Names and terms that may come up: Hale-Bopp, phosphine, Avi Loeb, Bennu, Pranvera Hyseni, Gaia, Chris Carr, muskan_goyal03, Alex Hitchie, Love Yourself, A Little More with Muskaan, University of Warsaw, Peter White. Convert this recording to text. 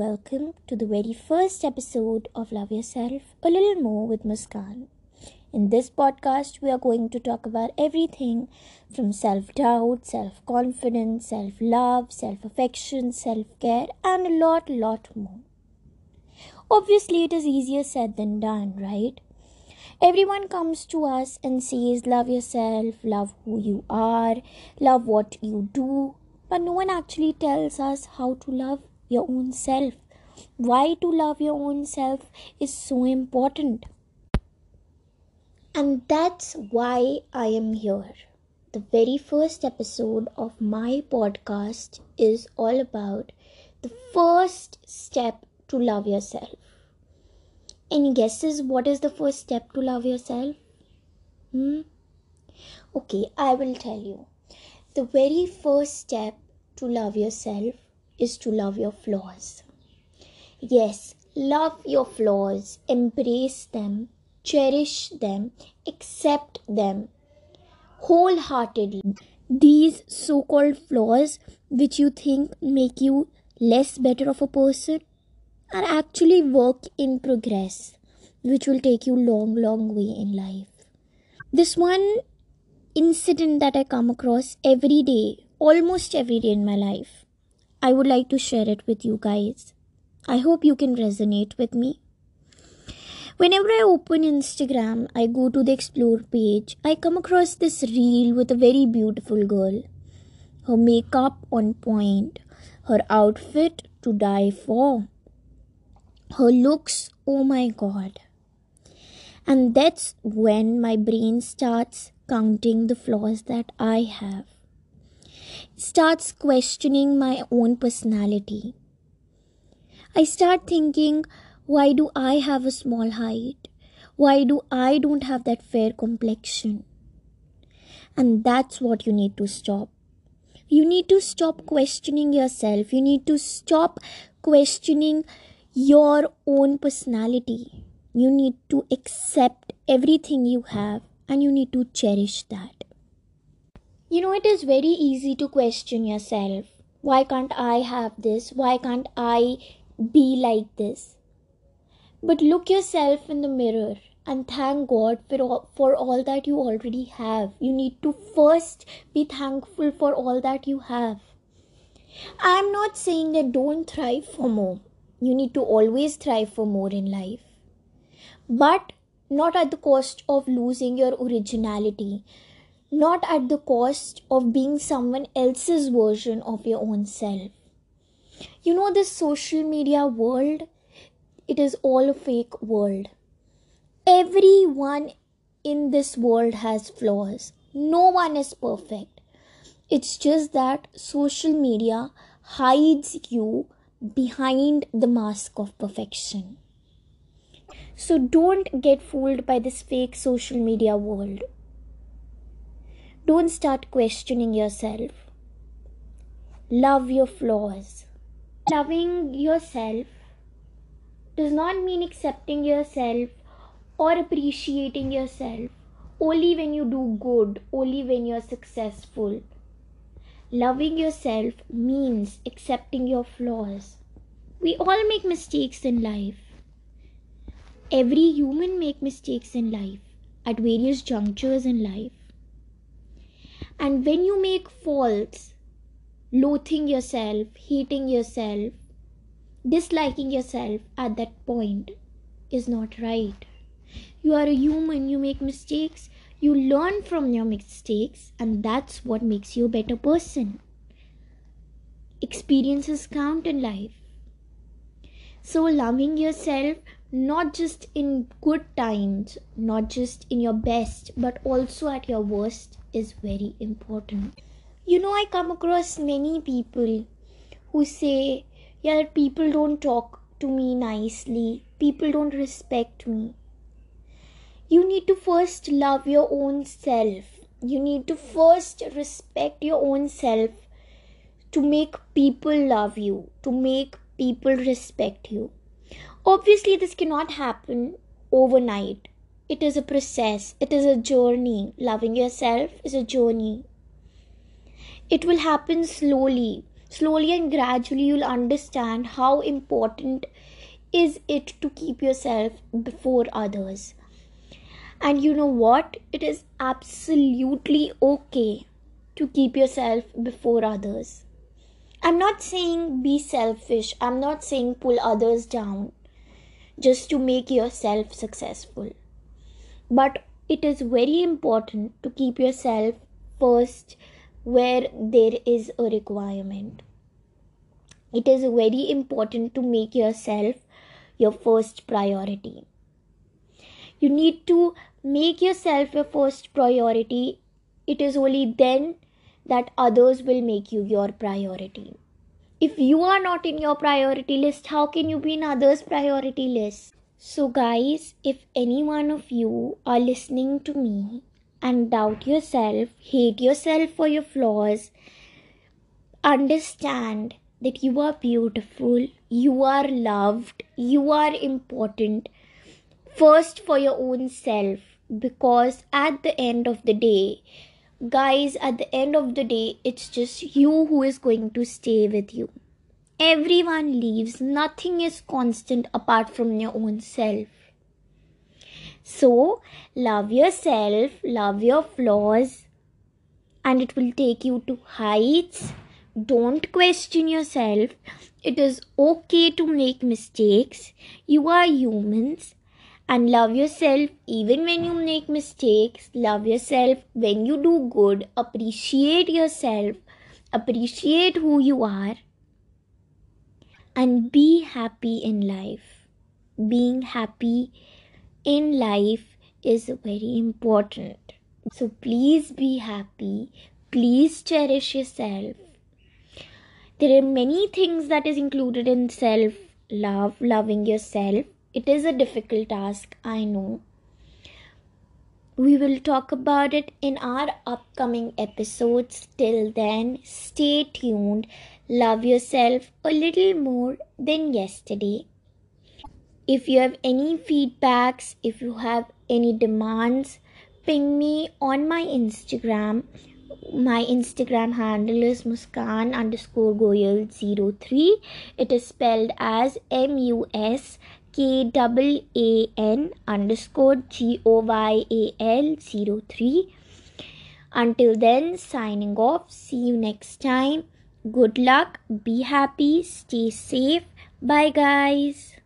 welcome to the very first episode of Love Yourself, A Little More with Muskaan. In this podcast, we are going to talk about everything from self-doubt, self-confidence, self-love, self-affection, self-care and a lot more. Obviously, it is easier said than done, right? Everyone comes to us and says, love yourself, love who you are, love what you do. But no one actually tells us how to love your own self. Why to love your own self is so important. And that's why I am here. The very first episode of my podcast is all about the first step to love yourself. Any guesses what is the first step to love yourself? Okay, I will tell you. The very first step to love yourself is to love your flaws. Yes, love your flaws, embrace them, cherish them, accept them wholeheartedly. These so-called flaws which you think make you less better of a person are actually work in progress, which will take you long way in life. This one incident that I come across every day, almost every day in my life, I would like to share it with you guys. I hope you can resonate with me. Whenever I open Instagram, I go to the explore page, I come across this reel with a very beautiful girl. Her makeup on point, her outfit to die for. Her looks, oh my God. And that's when my brain starts counting the flaws that I have. It starts questioning my own personality. I start thinking, why do I have a small height? Why do I don't have that fair complexion? And that's what you need to stop. You need to stop questioning yourself. You need to stop questioning your own personality. You need to accept everything you have and you need to cherish that. You know, it is very easy to question yourself. Why can't I have this? Why can't I be like this? But look yourself in the mirror and thank God for all that you already have. You need to first be thankful for all that you have. I'm not saying that don't thrive for more. You need to always thrive for more in life. But not at the cost of losing your originality. Not at the cost of being someone else's version of your own self. You know, this social media world, it is all a fake world. Everyone in this world has flaws. No one is perfect. It's just that social media hides you behind the mask of perfection. So don't get fooled by this fake social media world. Don't start questioning yourself. Love your flaws. Loving yourself does not mean accepting yourself or appreciating yourself only when you do good, only when you're successful. Loving yourself means accepting your flaws. We all make mistakes in life. Every human makes mistakes in life at various junctures in life. And when you make faults, loathing yourself, hating yourself, disliking yourself at that point is not right. You are a human, you make mistakes. You learn from your mistakes and that's what makes you a better person. Experiences count in life. So loving yourself, not just in good times, not just in your best, but also at your worst is very important. You know, I come across many people who say, yeah, people don't talk to me nicely. People don't respect me. You need to first love your own self. You need to first respect your own self to make people love you, to make people respect you. Obviously, this cannot happen overnight. It is a process. It is a journey. Loving yourself is a journey. It will happen slowly. Slowly and gradually you'll understand how important is it to keep yourself before others. And you know what? It is absolutely okay to keep yourself before others. I'm not saying be selfish. I'm not saying pull others down just to make yourself successful. But it is very important to keep yourself first where there is a requirement. It is very important to make yourself your first priority. You need to make yourself your first priority. It is only then that others will make you your priority. If you are not in your priority list, how can you be in others' priority list? So guys, if any one of you are listening to me and doubt yourself, hate yourself for your flaws, understand that you are beautiful, you are loved, you are important. First for your own self, because at the end of the day, guys, at the end of the day, it's just you who is going to stay with you. Everyone leaves. Nothing is constant apart from your own self. So, love yourself, love your flaws, and it will take you to heights. Don't question yourself. It is okay to make mistakes. You are humans. And love yourself even when you make mistakes. Love yourself when you do good. Appreciate yourself. Appreciate who you are. And be happy in life. Being happy in life is very important. So please be happy. Please cherish yourself. There are many things that is included in self-love, loving yourself. It is a difficult task, I know. We will talk about it in our upcoming episodes. Till then, stay tuned. Love yourself a little more than yesterday. If you have any feedbacks, if you have any demands, ping me on my Instagram. My Instagram handle is muskan_goyal03. It is spelled as muskan_goyal03. Until then, signing off. See you next time. Good luck. Be happy. Stay safe. Bye, guys.